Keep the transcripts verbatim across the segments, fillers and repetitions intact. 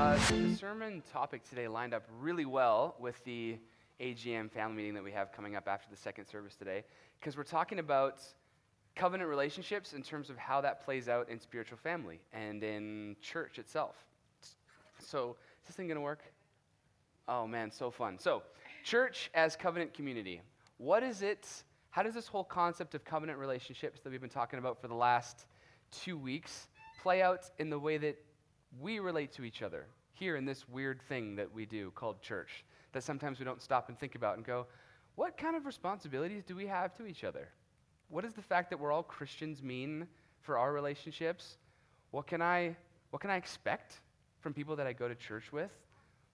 Uh, the sermon topic today lined up really well with the A G M family meeting that we have coming up after the second service today, because we're talking about covenant relationships in terms of how that plays out in spiritual family and in church itself. So is this thing going to work? Oh man, so fun. So church as covenant community. What is it? How does this whole concept of covenant relationships that we've been talking about for the last two weeks play out in the way that we relate to each other here in this weird thing that we do called church, that sometimes we don't stop and think about and go, what kind of responsibilities do we have to each other? What does the fact that we're all Christians mean for our relationships? What can I, what can I expect from people that I go to church with?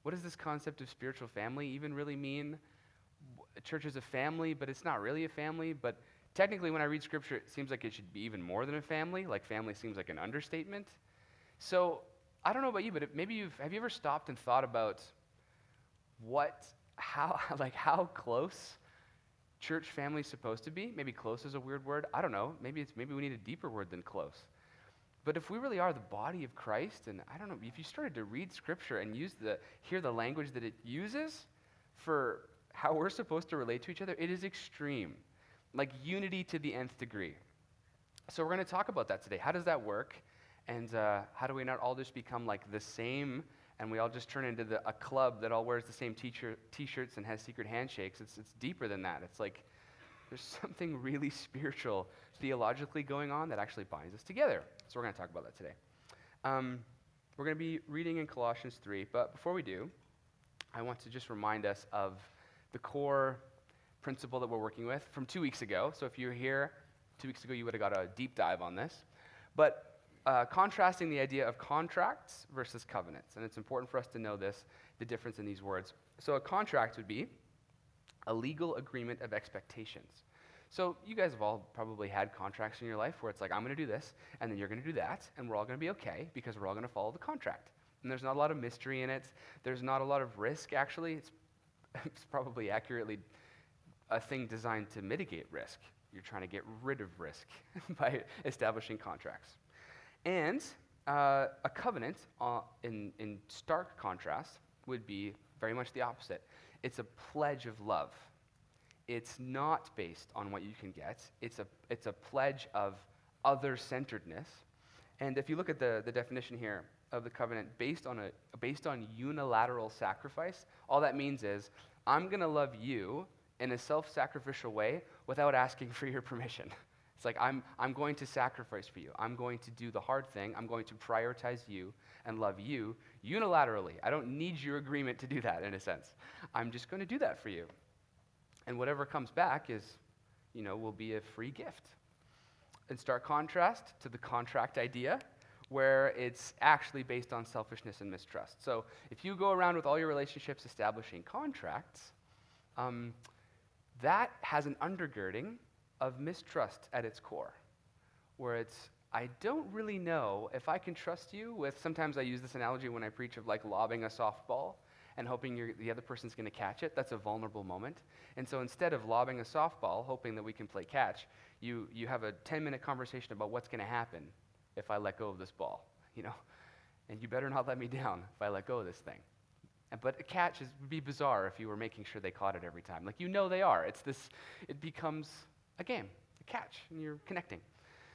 What does this concept of spiritual family even really mean? Church is a family, but it's not really a family. But technically, when I read Scripture, it seems like it should be even more than a family. Like, family seems like an understatement. So I don't know about you, but if maybe you've, have you ever stopped and thought about what, how, like how close church family is supposed to be? Maybe close is a weird word. I don't know. Maybe it's maybe we need a deeper word than close. But if we really are the body of Christ, and I don't know, if you started to read Scripture and use the hear the language that it uses for how we're supposed to relate to each other, it is extreme, like unity to the nth degree. So we're going to talk about that today. How does that work? And uh, how do we not all just become like the same, and we all just turn into the, a club that all wears the same teacher, t-shirts and has secret handshakes? It's it's deeper than that. It's like there's something really spiritual, theologically going on that actually binds us together. So we're going to talk about that today. Um, we're going to be reading in Colossians three, but before we do, I want to just remind us of the core principle that we're working with from two weeks ago. So if you were here two weeks ago, you would have got a deep dive on this. But Uh, contrasting the idea of contracts versus covenants. And it's important for us to know this, the difference in these words. So a contract would be a legal agreement of expectations. So you guys have all probably had contracts in your life where it's like, I'm going to do this, and then you're going to do that, and we're all going to be okay because we're all going to follow the contract. And there's not a lot of mystery in it. There's not a lot of risk, actually. It's, it's probably accurately a thing designed to mitigate risk. You're trying to get rid of risk by establishing contracts. And uh, a covenant, uh, in, in stark contrast, would be very much the opposite. It's a pledge of love. It's not based on what you can get. It's a it's a pledge of other-centeredness. And if you look at the, the definition here of the covenant, based on a based on unilateral sacrifice, all that means is I'm going to love you in a self-sacrificial way without asking for your permission. It's like, I'm I'm going to sacrifice for you. I'm going to do the hard thing. I'm going to prioritize you and love you unilaterally. I don't need your agreement to do that, in a sense. I'm just going to do that for you. And whatever comes back is, you know, will be a free gift. In stark contrast to the contract idea, where it's actually based on selfishness and mistrust. So if you go around with all your relationships establishing contracts, um, that has an undergirding of mistrust at its core, where it's, I don't really know if I can trust you with, sometimes I use this analogy when I preach of like lobbing a softball and hoping you're, the other person's going to catch it. That's a vulnerable moment. And so instead of lobbing a softball, hoping that we can play catch, you you have a ten-minute conversation about what's going to happen if I let go of this ball, you know? And you better not let me down if I let go of this thing. But a catch is, would be bizarre if you were making sure they caught it every time. Like, you know they are. It's this, it becomes a game, a catch, and you're connecting.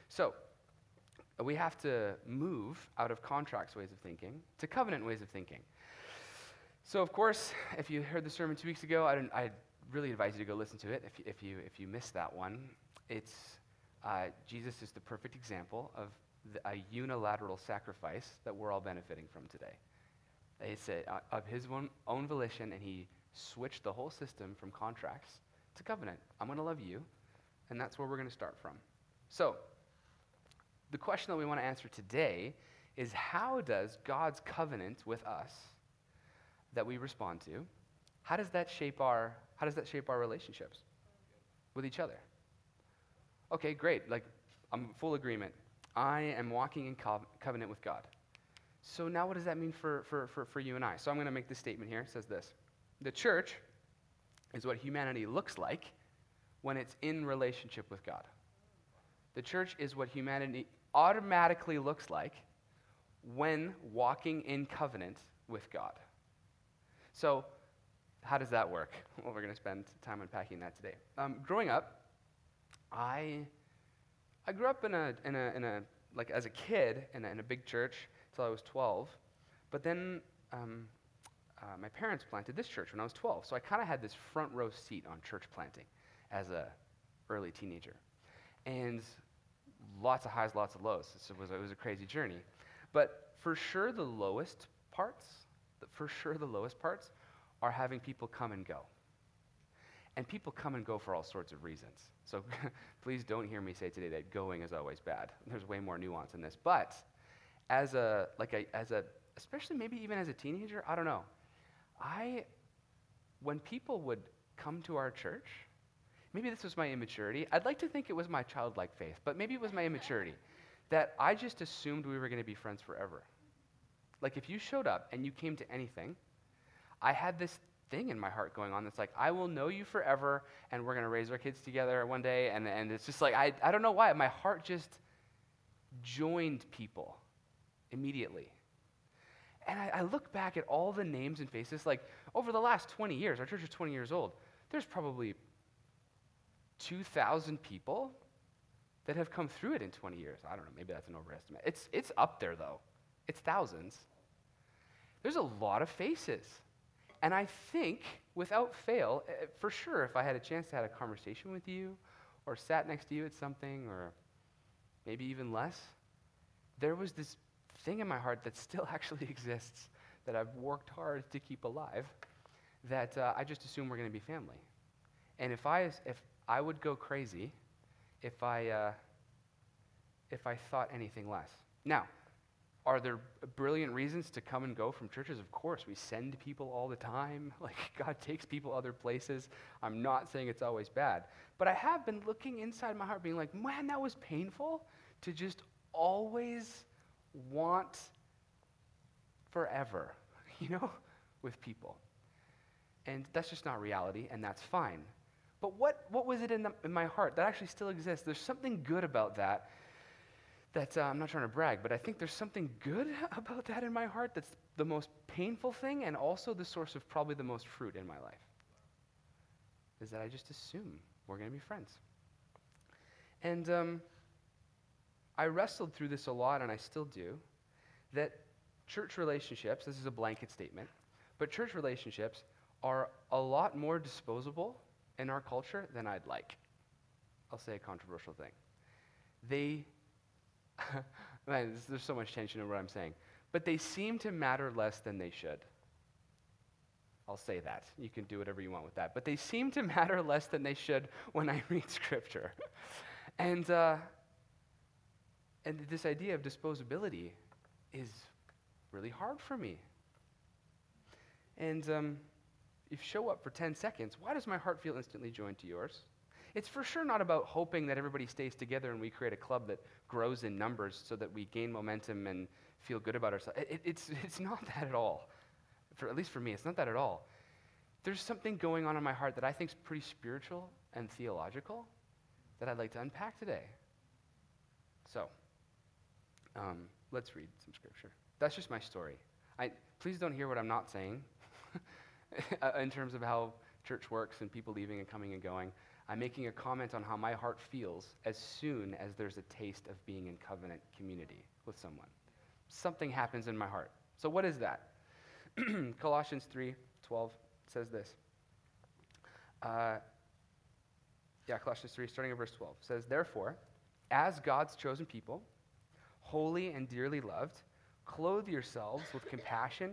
So we have to move out of contracts ways of thinking to covenant ways of thinking. So of course, if you heard the sermon two weeks ago, I didn't, I really advise you to go listen to it if you, if you, if you missed that one. It's uh, Jesus is the perfect example of the, a unilateral sacrifice that we're all benefiting from today. It's a, uh, of his own, own volition, and he switched the whole system from contracts to covenant. I'm going to love you. And that's where we're going to start from. So the question that we want to answer today is, how does God's covenant with us that we respond to, how does that shape our how does that shape our relationships with each other? Okay, great. Like, I'm full agreement. I am walking in co- covenant with God. So now what does that mean for, for, for, for you and I? So I'm going to make this statement here. It says this. The church is what humanity looks like when it's in relationship with God. The church is what humanity automatically looks like when walking in covenant with God. So how does that work? Well, we're going to spend time unpacking that today. Um, growing up, I I grew up in a in a in a like as a kid in a, in a big church until I was twelve, but then um, uh, my parents planted this church when I was twelve, so I kind of had this front row seat on church planting as a early teenager, and lots of highs, lots of lows. It was it was a crazy journey, but for sure the lowest parts, the, for sure the lowest parts. are having people come and go. And people come and go for all sorts of reasons. So please don't hear me say today that going is always bad. There's way more nuance in this. But as a, like a, as a, especially maybe even as a teenager, I don't know. I, when people would come to our church, maybe this was my immaturity. I'd like to think it was my childlike faith, but maybe it was my immaturity that I just assumed we were gonna be friends forever. Like if you showed up and you came to anything, I had this thing in my heart going on that's like, I will know you forever, and we're going to raise our kids together one day, and, and it's just like, I, I don't know why. My heart just joined people immediately. And I, I look back at all the names and faces, like, over the last twenty years, our church is twenty years old, there's probably two thousand people that have come through it in twenty years. I don't know, maybe that's an overestimate. It's, it's up there, though. It's thousands. There's a lot of faces. And I think, without fail, for sure, if I had a chance to have a conversation with you or sat next to you at something or maybe even less, there was this thing in my heart that still actually exists that I've worked hard to keep alive that uh, I just assume we're going to be family. And if I if I would go crazy if I, uh, if I thought anything less. Now, are there brilliant reasons to come and go from churches? Of course, we send people all the time. Like, God takes people other places. I'm not saying it's always bad. But I have been looking inside my heart being like, man, that was painful to just always want forever, you know, with people. And that's just not reality, and that's fine. But what, what was it in, the, in my heart that actually still exists? There's something good about that. That uh, I'm not trying to brag, but I think there's something good about that in my heart that's the most painful thing and also the source of probably the most fruit in my life, is that I just assume we're going to be friends. And um, I wrestled through this a lot, and I still do, that church relationships, this is a blanket statement, but church relationships are a lot more disposable in our culture than I'd like. I'll say a controversial thing. They... Man, there's so much tension in what I'm saying. But they seem to matter less than they should. I'll say that. You can do whatever you want with that. But they seem to matter less than they should when I read Scripture. and uh, and this idea of disposability is really hard for me. And um, if you show up for ten seconds, why does my heart feel instantly joined to yours? It's for sure not about hoping that everybody stays together and we create a club that grows in numbers so that we gain momentum and feel good about ourselves. It, it, it's, it's not that at all. For, at least for me, it's not that at all. There's something going on in my heart that I think is pretty spiritual and theological that I'd like to unpack today. So, um, let's read some Scripture. That's just my story. I, please don't hear what I'm not saying in terms of how church works and people leaving and coming and going. I'm making a comment on how my heart feels as soon as there's a taste of being in covenant community with someone. Something happens in my heart. So what is that? Colossians three twelve says this. Uh, yeah, Colossians three, starting at verse twelve, says, "Therefore, as God's chosen people, holy and dearly loved, clothe yourselves with compassion,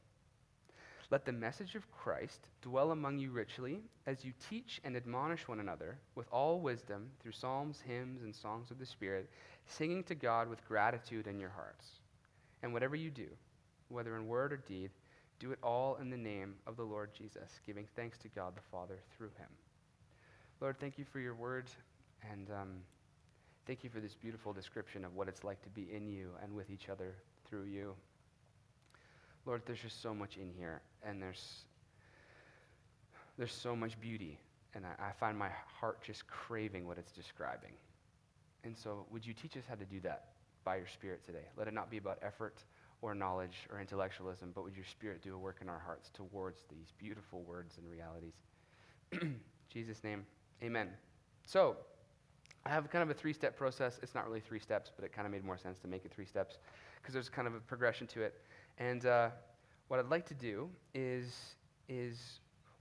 Let the message of Christ dwell among you richly as you teach and admonish one another with all wisdom through psalms, hymns, and songs of the Spirit, singing to God with gratitude in your hearts. And whatever you do, whether in word or deed, Do it all in the name of the Lord Jesus, giving thanks to God the Father through him. Lord, thank you for your word, and um, thank you for this beautiful description of what it's like to be in you and with each other through you. Lord, there's just so much in here, and there's there's so much beauty, and I, I find my heart just craving what it's describing. And so would you teach us how to do that by your Spirit today? Let it not be about effort or knowledge or intellectualism, but would your Spirit do a work in our hearts towards these beautiful words and realities. In Jesus' name, amen. So I have kind of a three-step process. It's not really three steps, but it kind of made more sense to make it three steps because there's kind of a progression to it. And uh, what I'd like to do is is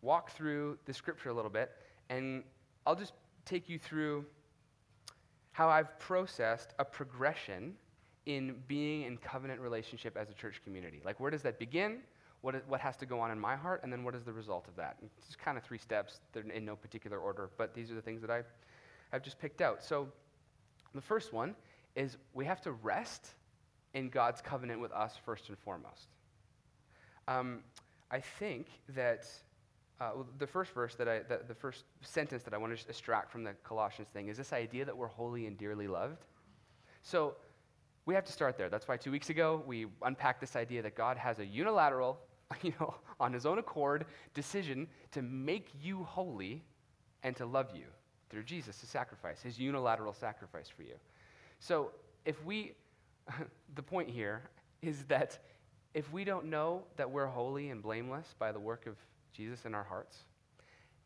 walk through the scripture a little bit, and I'll just take you through how I've processed a progression in being in covenant relationship as a church community. Like, where does that begin? What is, what has to go on in my heart? And then what is the result of that? And it's just kind of three steps. They're in no particular order, but these are the things that I, I've just picked out. So the first one is we have to rest in God's covenant with us first and foremost. Um, I think that uh, well, the first verse that I, the, the first sentence that I want to extract from the Colossians thing is this idea that we're holy and dearly loved. So we have to start there. That's why two weeks ago we unpacked this idea that God has a unilateral, you know, on his own accord decision to make you holy and to love you through Jesus' sacrifice, his unilateral sacrifice for you. So if we, the point here is that if we don't know that we're holy and blameless by the work of Jesus in our hearts,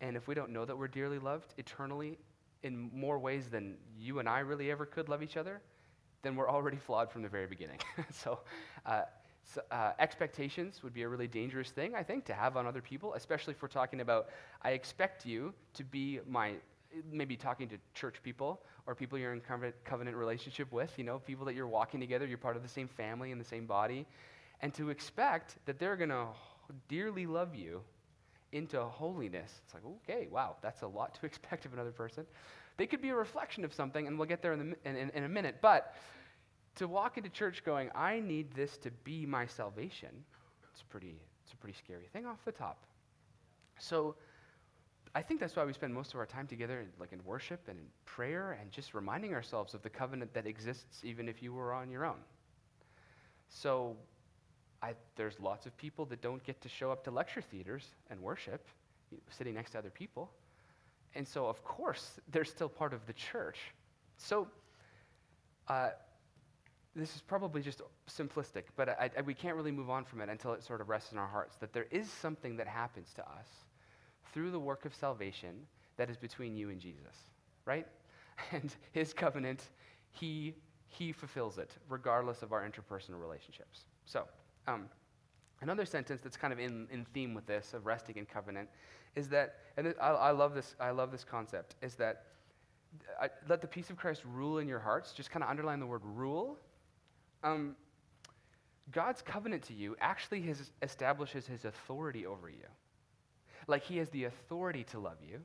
and if we don't know that we're dearly loved eternally in more ways than you and I really ever could love each other, then we're already flawed from the very beginning. so uh, so uh, expectations would be a really dangerous thing, I think, to have on other people, especially if we're talking about, I expect you to be my, maybe talking to church people or people you're in covenant relationship with, you know, people that you're walking together, you're part of the same family and the same body, and to expect that they're going to dearly love you into holiness. It's like, okay, wow, that's a lot to expect of another person. They could be a reflection of something, and we'll get there in, the, in, in a minute, but to walk into church going, I need this to be my salvation, it's pretty, it's a pretty scary thing off the top. So I think that's why we spend most of our time together in, like in worship and in prayer and just reminding ourselves of the covenant that exists even if you were on your own. So I, there's lots of people that don't get to show up to lecture theaters and worship, you know, sitting next to other people. And so, of course, they're still part of the church. So uh, this is probably just simplistic, but I, I, we can't really move on from it until it sort of rests in our hearts, that there is something that happens to us through the work of salvation that is between you and Jesus, right? And his covenant, he he fulfills it, regardless of our interpersonal relationships. So um, another sentence that's kind of in, in theme with this, of resting in covenant, is that, and I, I love this I love this concept, is that I, let the peace of Christ rule in your hearts. Just kind of underline the word rule. Um, God's covenant to you actually his, establishes his authority over you. Like, he has the authority to love you,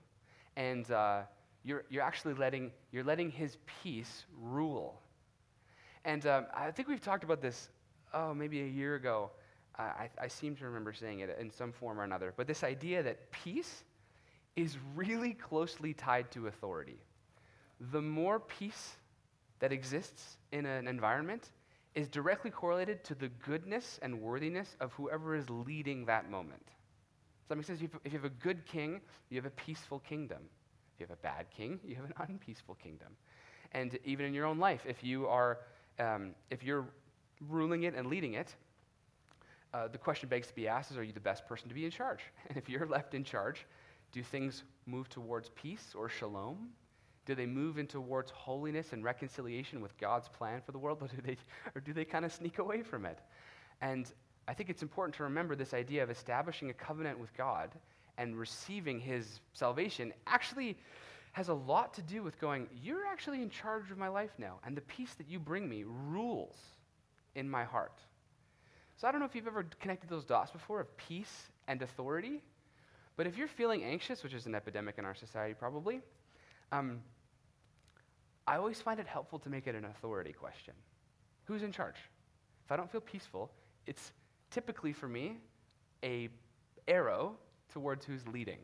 and uh, you're you're actually letting you're letting his peace rule. And um, I think we've talked about this, oh, maybe a year ago. Uh, I, I seem to remember saying it in some form or another. But this idea that peace is really closely tied to authority. The more peace that exists in an environment is directly correlated to the goodness and worthiness of whoever is leading that moment. So that makes sense. If you have a good king, you have a peaceful kingdom. If you have a bad king, you have an unpeaceful kingdom. And even in your own life, if you are, um, if you're ruling it and leading it, uh, the question begs to be asked: is, are you the best person to be in charge? And if you're left in charge, do things move towards peace or shalom? Do they move in towards holiness and reconciliation with God's plan for the world, or do they, or do they kind of sneak away from it? And I think it's important to remember this idea of establishing a covenant with God and receiving his salvation actually has a lot to do with going, you're actually in charge of my life now, and the peace that you bring me rules in my heart. So I don't know if you've ever connected those dots before of peace and authority, but if you're feeling anxious, which is an epidemic in our society probably, um, I always find it helpful to make it an authority question. Who's in charge? If I don't feel peaceful, it's typically for me, a arrow towards who's leading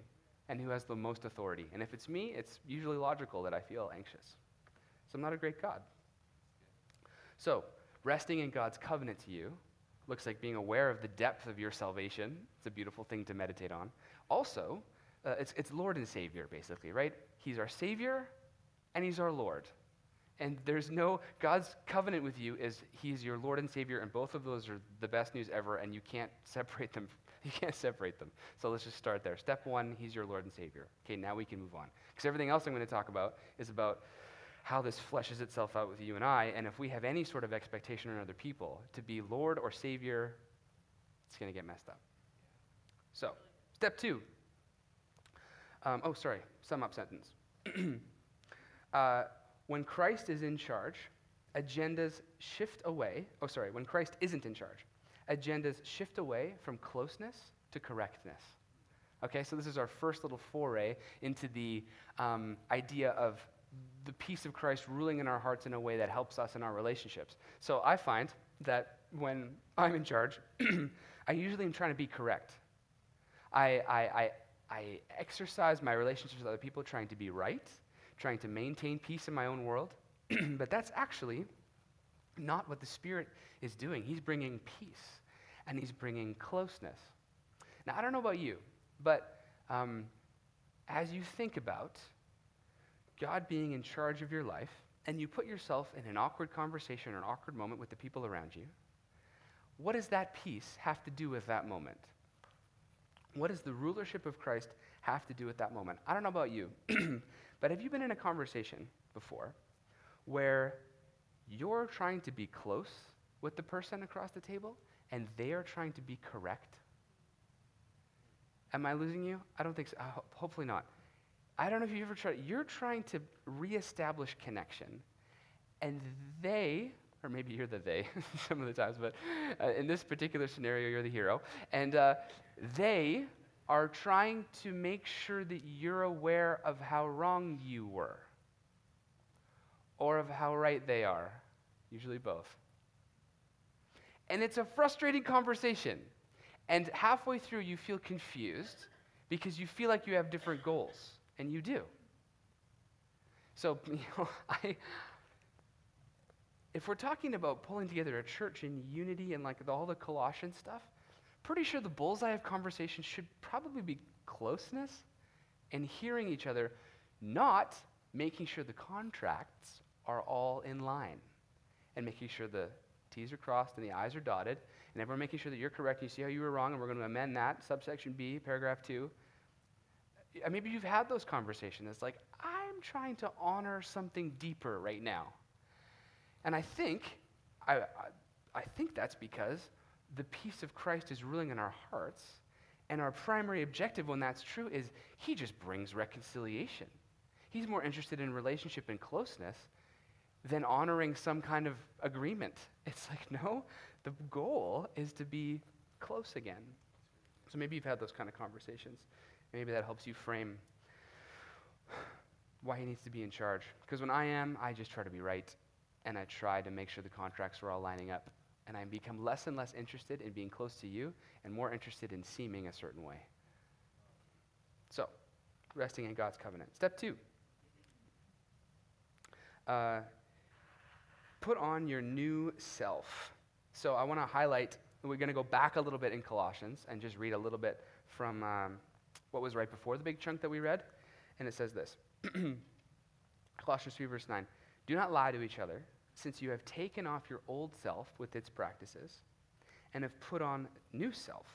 and who has the most authority. And if it's me, it's usually logical that I feel anxious. So I'm not a great God. So resting in God's covenant to you looks like being aware of the depth of your salvation. It's a beautiful thing to meditate on. Also, uh, it's, it's Lord and Savior, basically, right? He's our Savior and he's our Lord. And there's no, God's covenant with you is he's your Lord and Savior, and both of those are the best news ever, and you can't separate them. You can't separate them. So let's just start there. Step one, he's your Lord and Savior. Okay, now we can move on. Because everything else I'm going to talk about is about how this fleshes itself out with you and I, and if we have any sort of expectation on other people to be Lord or Savior, it's going to get messed up. So, step two. Um, oh, sorry, sum up sentence. uh, When Christ is in charge, agendas shift away. Oh, sorry, when Christ isn't in charge, agendas shift away from closeness to correctness. Okay, so this is our first little foray into the um, idea of the peace of Christ ruling in our hearts in a way that helps us in our relationships. So I find that when I'm in charge, I usually am trying to be correct. I, I, I, I exercise my relationships with other people trying to be right, trying to maintain peace in my own world, but that's actually not what the Spirit is doing. He's bringing peace, and he's bringing closeness. Now, I don't know about you, but um, as you think about God being in charge of your life, and you put yourself in an awkward conversation or an awkward moment with the people around you, what does that peace have to do with that moment? What does the rulership of Christ have to do with that moment? I don't know about you, but have you been in a conversation before where you're trying to be close with the person across the table and they are trying to be correct? Am I losing you? I don't think so. Uh, hopefully not. I don't know if you've ever tried. You're trying to reestablish connection and they, or maybe you're the they some of the times, but uh, in this particular scenario, you're the hero. And uh, they are trying to make sure that you're aware of how wrong you were or of how right they are, usually both. And it's a frustrating conversation. And halfway through, you feel confused because you feel like you have different goals, and you do. So, you know, I... if we're talking about pulling together a church in unity and like the, all the Colossian stuff, pretty sure the bullseye of conversation should probably be closeness and hearing each other, not making sure the contracts are all in line and making sure the T's are crossed and the I's are dotted and everyone making sure that you're correct and you see how you were wrong and we're going to amend that, subsection B, paragraph two. Maybe you've had those conversations. It's like, I'm trying to honor something deeper right now. And I think, I, I, I think that's because the peace of Christ is ruling in our hearts, and our primary objective when that's true is he just brings reconciliation. He's more interested in relationship and closeness than honoring some kind of agreement. It's like, no, the goal is to be close again. So maybe you've had those kind of conversations. Maybe that helps you frame why he needs to be in charge. Because when I am, I just try to be right. And I try to make sure the contracts were all lining up. And I become less and less interested in being close to you and more interested in seeming a certain way. So, resting in God's covenant. Step two. Uh, put on your new self. So I want to highlight, we're going to go back a little bit in Colossians and just read a little bit from um, what was right before the big chunk that we read. And it says this. Colossians three, verse nine. Do not lie to each other, since you have taken off your old self with its practices and have put on new self,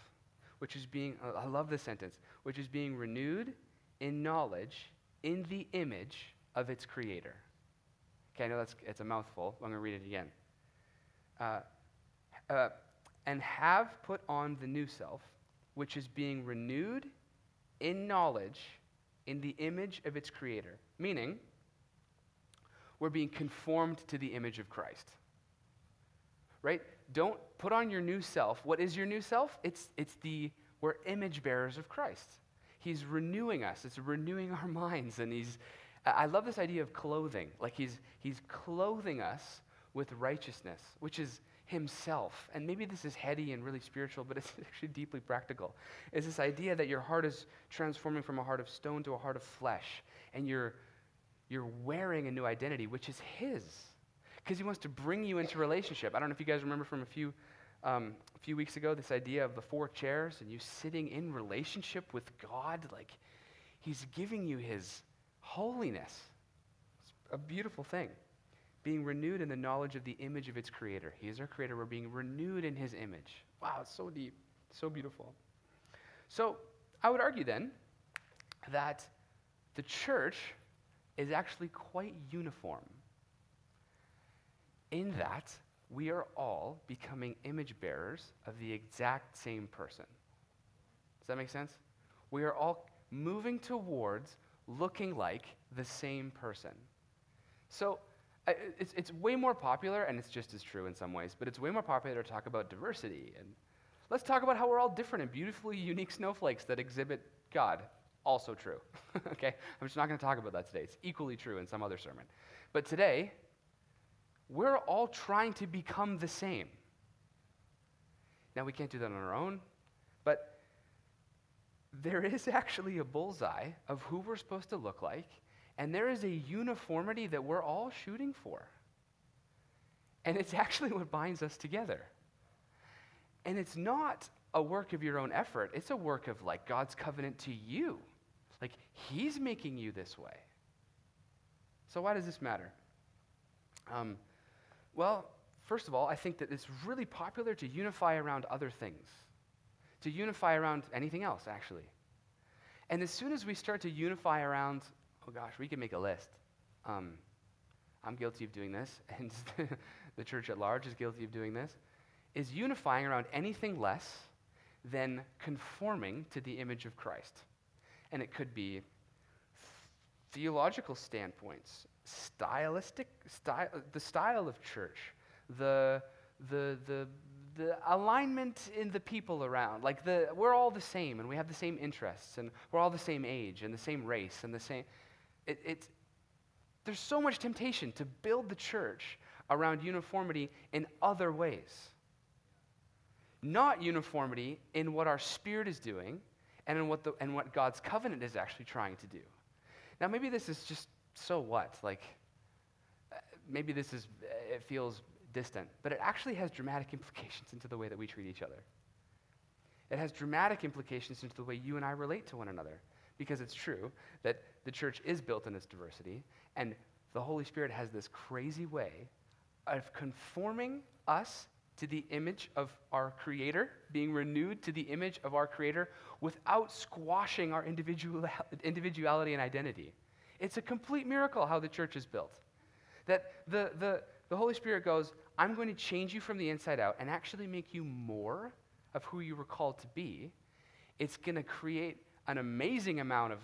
which is being, I love this sentence, which is being renewed in knowledge in the image of its creator. Okay, I know that's it's a mouthful. I'm going to read it again. Uh, uh, and have put on the new self, which is being renewed in knowledge in the image of its creator. Meaning, we're being conformed to the image of Christ, right? Don't put on your new self. What is your new self? It's it's the, we're image bearers of Christ. He's renewing us. It's renewing our minds. And he's, I love this idea of clothing. Like he's he's clothing us with righteousness, which is himself. And maybe this is heady and really spiritual, but it's actually deeply practical. It's this idea that your heart is transforming from a heart of stone to a heart of flesh, and you're you're wearing a new identity, which is his, because he wants to bring you into relationship. I don't know if you guys remember from a few um, a few weeks ago, this idea of the four chairs and you sitting in relationship with God. Like, he's giving you his holiness. It's a beautiful thing. Being renewed in the knowledge of the image of its creator. He is our creator. We're being renewed in his image. Wow, it's so deep, so beautiful. So I would argue then that the church is actually quite uniform in that we are all becoming image bearers of the exact same person. Does that make sense? We are all moving towards looking like the same person. So It's, it's way more popular, and it's just as true in some ways, but it's way more popular to talk about diversity. And let's talk about how we're all different and beautifully unique snowflakes that exhibit God. Also true. Okay? I'm just not going to talk about that today. It's equally true in some other sermon. But today, we're all trying to become the same. Now, we can't do that on our own, but there is actually a bullseye of who we're supposed to look like. And there is a uniformity that we're all shooting for. And it's actually what binds us together. And it's not a work of your own effort. It's a work of, like, God's covenant to you. Like, he's making you this way. So why does this matter? Um, well, first of all, I think that it's really popular to unify around other things. To unify around anything else, actually. And as soon as we start to unify around... Oh gosh, we can make a list. Um, I'm guilty of doing this, and the church at large is guilty of doing this, is unifying around anything less than conforming to the image of Christ. And it could be theological standpoints, stylistic, style, the style of church, the the the the alignment in the people around, like the we're all the same, and we have the same interests, and we're all the same age, and the same race, and the same. It, it's, there's so much temptation to build the church around uniformity in other ways. Not uniformity in what our spirit is doing and in what the, and what God's covenant is actually trying to do. Now, maybe this is just so what? Like, maybe this is, it feels distant, but it actually has dramatic implications into the way that we treat each other. It has dramatic implications into the way you and I relate to one another. Because it's true that the church is built in its diversity, and the Holy Spirit has this crazy way of conforming us to the image of our Creator, being renewed to the image of our Creator, without squashing our individual individuality and identity. It's a complete miracle how the church is built. That the, the, the Holy Spirit goes, I'm going to change you from the inside out and actually make you more of who you were called to be. It's going to create an amazing amount of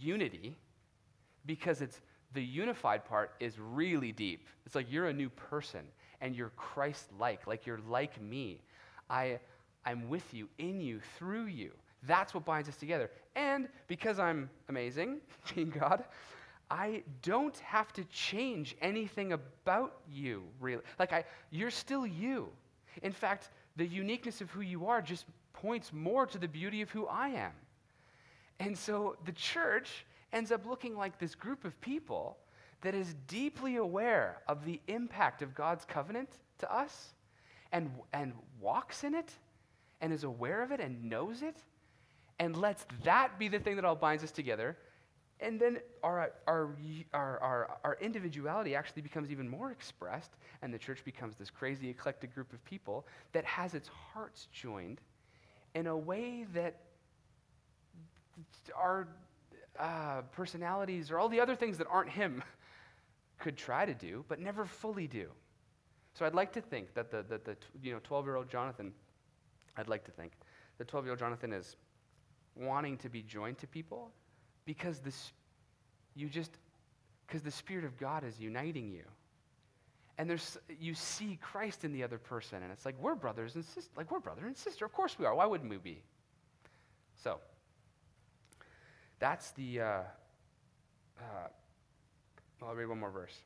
unity, because it's the unified part is really deep. It's like you're a new person, and you're Christ-like, like you're like me. I, I'm with you, in you, through you. That's what binds us together. And because I'm amazing, being God, I don't have to change anything about you, really. Like, I, you're still you. In fact, the uniqueness of who you are just points more to the beauty of who I am. And so the church ends up looking like this group of people that is deeply aware of the impact of God's covenant to us, and and walks in it, and is aware of it, and knows it, and lets that be the thing that all binds us together. And then our our our our, our individuality actually becomes even more expressed, and the church becomes this crazy eclectic group of people that has its hearts joined in a way that our uh, personalities or all the other things that aren't him could try to do, but never fully do. So I'd like to think that the, the, the you know, twelve-year-old Jonathan, I'd like to think, the twelve-year-old Jonathan is wanting to be joined to people because this, you just, because the Spirit of God is uniting you. And there's, you see Christ in the other person, and it's like, we're brothers and sisters, like we're brother and sister. Of course we are. Why wouldn't we be? So, That's the, uh, uh, well, I'll read one more verse.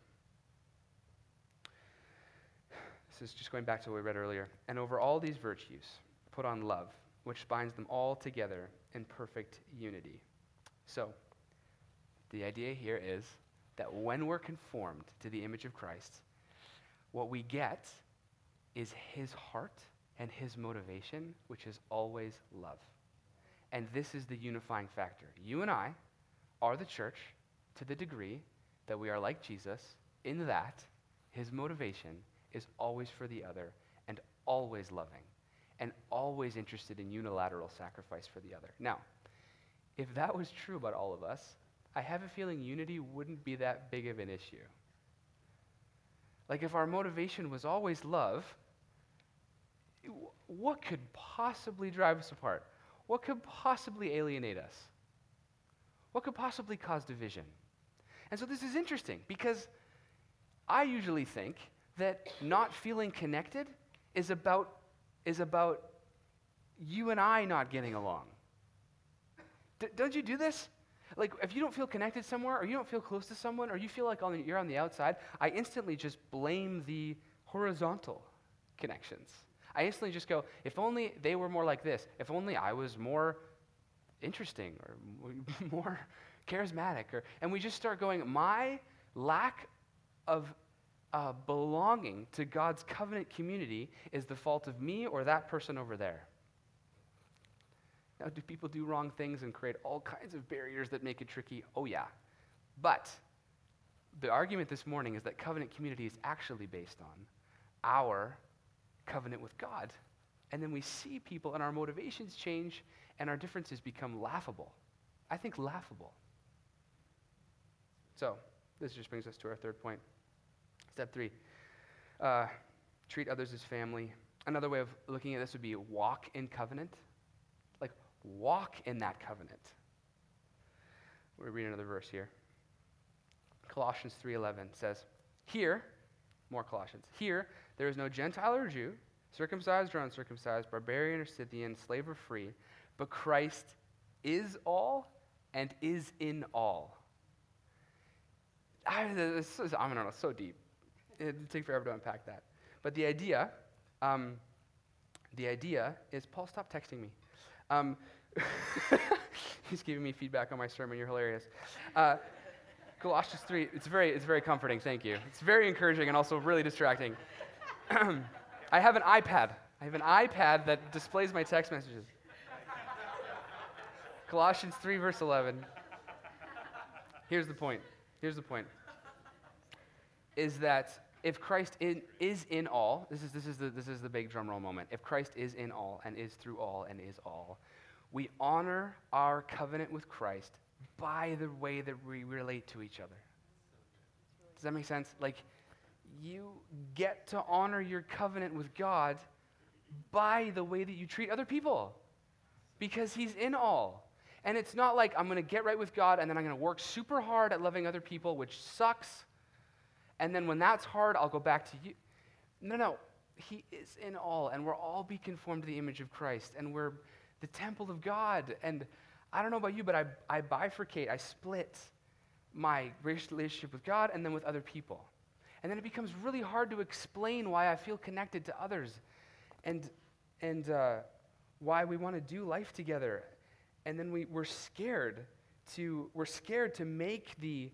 This is just going back to what we read earlier. And over all these virtues, put on love, which binds them all together in perfect unity. So, the idea here is that when we're conformed to the image of Christ, what we get is his heart and his motivation, which is always love. And this is the unifying factor. You and I are the church to the degree that we are like Jesus, in that his motivation is always for the other and always loving and always interested in unilateral sacrifice for the other. Now, if that was true about all of us, I have a feeling unity wouldn't be that big of an issue. Like, if our motivation was always love, what could possibly drive us apart? What could possibly alienate us? What could possibly cause division? And so this is interesting, because I usually think that not feeling connected is about, is about you and I not getting along. D- don't you do this? Like, if you don't feel connected somewhere, or you don't feel close to someone, or you feel like on the, you're on the outside, I instantly just blame the horizontal connections. I instantly just go, if only they were more like this, if only I was more interesting or more charismatic, or, and we just start going, my lack of uh, belonging to God's covenant community is the fault of me or that person over there. Now, do people do wrong things and create all kinds of barriers that make it tricky? Oh, yeah. But the argument this morning is that covenant community is actually based on our covenant with God. And then we see people and our motivations change and our differences become laughable. I think laughable. So this just brings us to our third point. Step three, uh, treat others as family. Another way of looking at this would be walk in covenant. Like, walk in that covenant. We're going to read another verse here. Colossians three eleven says, here, more Colossians, here there is no Gentile or Jew, circumcised or uncircumcised, barbarian or Scythian, slave or free, but Christ is all and is in all. I, this is, I don't know, so deep. It'd take forever to unpack that. But the idea, um, the idea is, Paul, stop texting me. Um, he's giving me feedback on my sermon. You're hilarious. Uh, Colossians three. It's very, it's very comforting. Thank you. It's very encouraging and also really distracting. I have an iPad. I have an iPad that displays my text messages. Colossians three, verse eleven. Here's the point. Here's the point. Is that if Christ in, is in all, this is this is the this is the big drum roll moment. If Christ is in all and is through all and is all, we honor our covenant with Christ by the way that we relate to each other. Does that make sense? Like, you get to honor your covenant with God by the way that you treat other people, because he's in all. And it's not like I'm going to get right with God and then I'm going to work super hard at loving other people, which sucks, and then when that's hard, I'll go back to you. No, no, he is in all, and we're all be conformed to the image of Christ, and we're the temple of God. And I don't know about you, but I, I bifurcate, I split my relationship with God and then with other people. And then it becomes really hard to explain why I feel connected to others and and uh, why we want to do life together. And then we, we're scared to we're scared to make the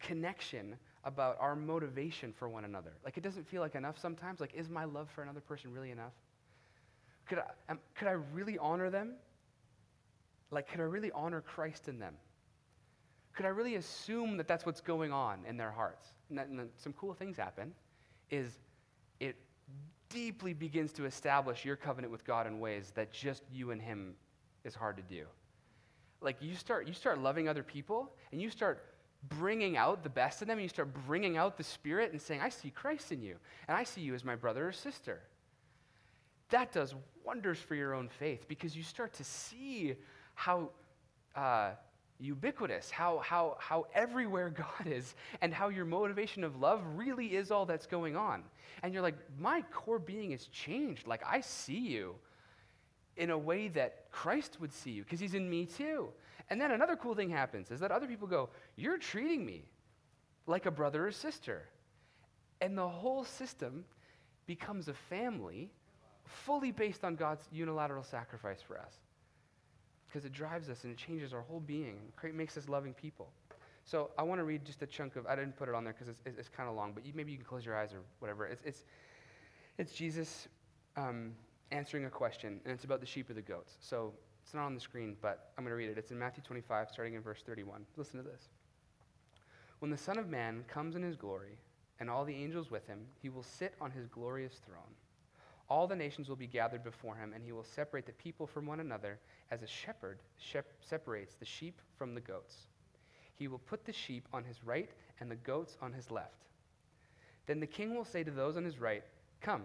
connection about our motivation for one another. Like, it doesn't feel like enough sometimes. Like, is my love for another person really enough? Could I, um, could I really honor them? Like, could I really honor Christ in them? Could I really assume that that's what's going on in their hearts? And, that, and that some cool things happen, is it deeply begins to establish your covenant with God in ways that just you and him is hard to do. Like, you start you start loving other people, and you start bringing out the best in them, and you start bringing out the Spirit and saying, I see Christ in you, and I see you as my brother or sister. That does wonders for your own faith, because you start to see how uh, ubiquitous, how how how everywhere God is, and how your motivation of love really is all that's going on. And you're like, my core being is changed. Like, I see you in a way that Christ would see you, because he's in me too. And then another cool thing happens is that other people go, you're treating me like a brother or sister. And the whole system becomes a family fully based on God's unilateral sacrifice for us. Because it drives us and it changes our whole being and makes us loving people. So I want to read just a chunk of, I didn't put it on there because it's, it's, it's kind of long, but you, maybe you can close your eyes or whatever. It's it's, it's Jesus um, answering a question, and it's about the sheep or the goats. So it's not on the screen, but I'm going to read it. It's in Matthew twenty-five, starting in verse thirty-one. Listen to this. When the Son of Man comes in his glory, and all the angels with him, he will sit on his glorious throne. All the nations will be gathered before him, and he will separate the people from one another as a shepherd shep- separates the sheep from the goats. He will put the sheep on his right and the goats on his left. Then the king will say to those on his right, "Come,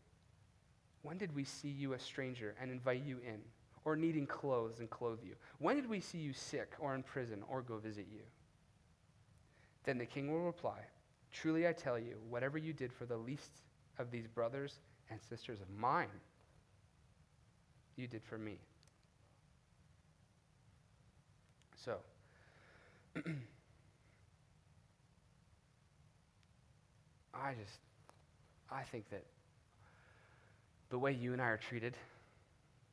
when did we see you a stranger and invite you in, or needing clothes and clothe you? When did we see you sick or in prison or go visit you?" Then the king will reply, "Truly I tell you, whatever you did for the least of these brothers and sisters of mine, you did for me." So, I just, I think that the way you and I are treated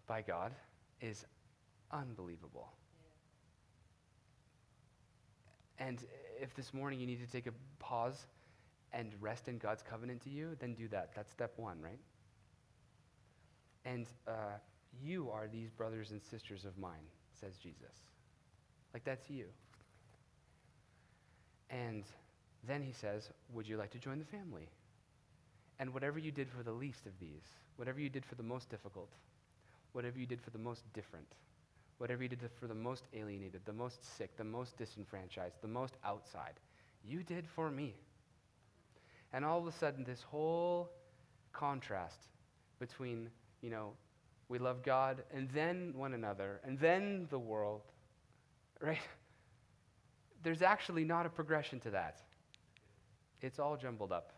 by God is unbelievable. Yeah. And if this morning you need to take a pause and rest in God's covenant to you, then do that. That's step one, right? And, uh, "You are these brothers and sisters of mine," says Jesus. Like, that's you. And then he says, "Would you like to join the family? And whatever you did for the least of these, whatever you did for the most difficult, whatever you did for the most different, whatever you did for the most alienated, the most sick, the most disenfranchised, the most outside, you did for me." And all of a sudden, this whole contrast between, you know, we love God, and then one another, and then the world, right? There's actually not a progression to that. It's all jumbled up.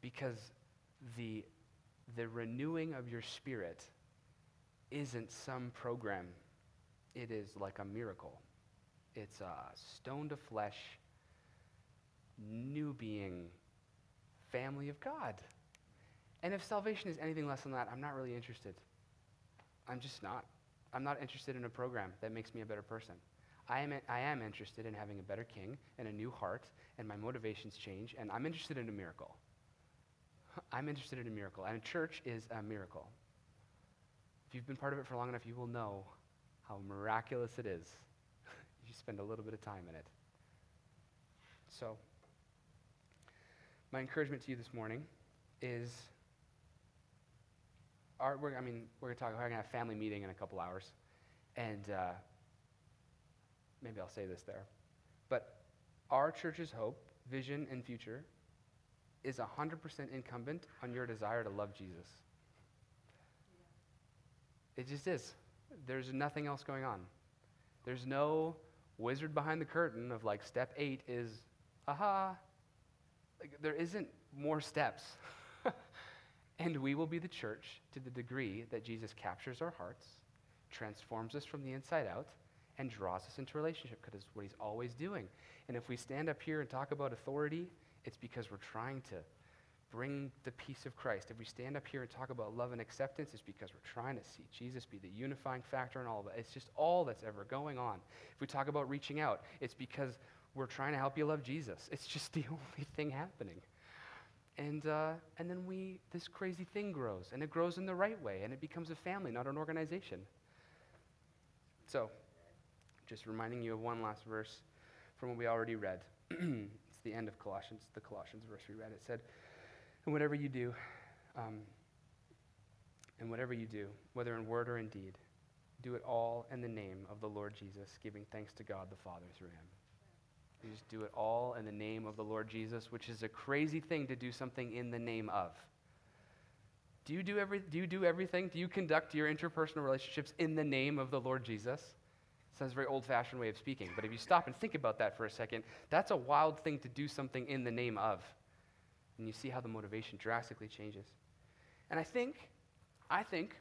Because the, the renewing of your spirit isn't some program. It is like a miracle. It's a stone to flesh, new being, family of God. And if salvation is anything less than that, I'm not really interested. I'm just not. I'm not interested in a program that makes me a better person. I am I am interested in having a better king and a new heart, and my motivations change, and I'm interested in a miracle. I'm interested in a miracle, and a church is a miracle. If you've been part of it for long enough, you will know how miraculous it is if you spend a little bit of time in it. So, my encouragement to you this morning is... Our, we're, I mean, we're gonna talk. We're gonna have a family meeting in a couple hours, and uh, maybe I'll say this there. But our church's hope, vision, and future is one hundred percent incumbent on your desire to love Jesus. Yeah. It just is. There's nothing else going on. There's no wizard behind the curtain of like step eight is, aha. Like, there isn't more steps. And we will be the church to the degree that Jesus captures our hearts, transforms us from the inside out, and draws us into relationship, because it's what he's always doing. And if we stand up here and talk about authority, it's because we're trying to bring the peace of Christ. If we stand up here and talk about love and acceptance, it's because we're trying to see Jesus be the unifying factor in all of it. It's just all that's ever going on. If we talk about reaching out, it's because we're trying to help you love Jesus. It's just the only thing happening. And uh, and then we, this crazy thing grows, and it grows in the right way, and it becomes a family, not an organization. So, just reminding you of one last verse from what we already read. It's the end of Colossians, the Colossians verse we read. It said, and whatever you do, um, and whatever you do, whether in word or in deed, do it all in the name of the Lord Jesus, giving thanks to God the Father through him. You just do it all in the name of the Lord Jesus, which is a crazy thing to do something in the name of. Do you do every? Do you do everything? Do you conduct your interpersonal relationships in the name of the Lord Jesus? Sounds a very old-fashioned way of speaking, but if you stop and think about that for a second, that's a wild thing to do something in the name of. And you see how the motivation drastically changes. And I think, I think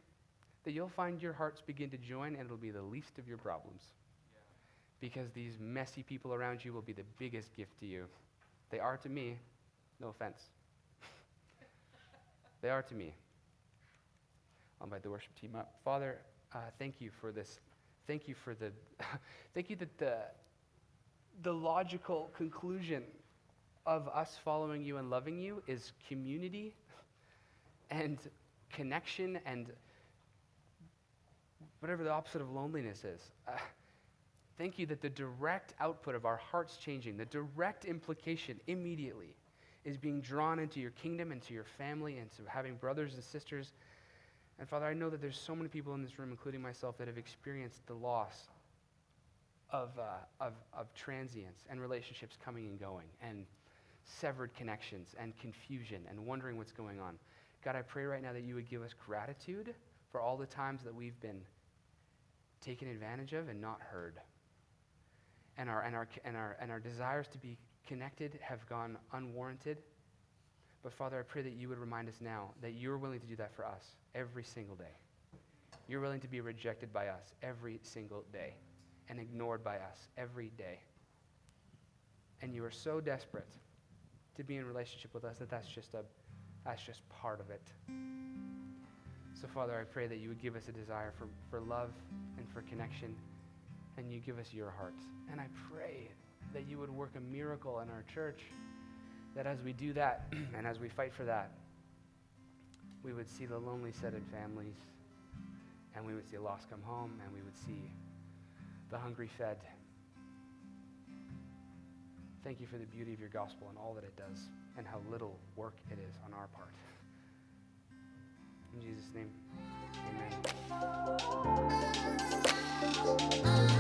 that you'll find your hearts begin to join, and it'll be the least of your problems. Yeah. Because these messy people around you will be the biggest gift to you. They are to me, no offense. They are to me. I'll invite the worship team up. Father, uh, thank you for this. Thank you for the, thank you that the, the logical conclusion of us following you and loving you is community and connection and whatever the opposite of loneliness is. Uh, thank you that the direct output of our hearts changing, the direct implication immediately is being drawn into your kingdom, into your family, into having brothers and sisters. And Father, I know that there's so many people in this room, including myself, that have experienced the loss of uh, of, of transience and relationships coming and going and severed connections and confusion and wondering what's going on. God, I pray right now that you would give us gratitude for all the times that we've been taken advantage of and not heard. And our and our and our and our desires to be connected have gone unwarranted. But Father, I pray that you would remind us now that you're willing to do that for us every single day. You're willing to be rejected by us every single day and ignored by us every day. And you are so desperate to be in relationship with us that that's just, a, that's just part of it. So Father, I pray that you would give us a desire for, for love and for connection, and you give us your heart. And I pray that you would work a miracle in our church, that as we do that and as we fight for that, we would see the lonely set in families, and we would see the lost come home, and we would see the hungry fed. Thank you for the beauty of your gospel and all that it does and how little work it is on our part. In Jesus' name, amen.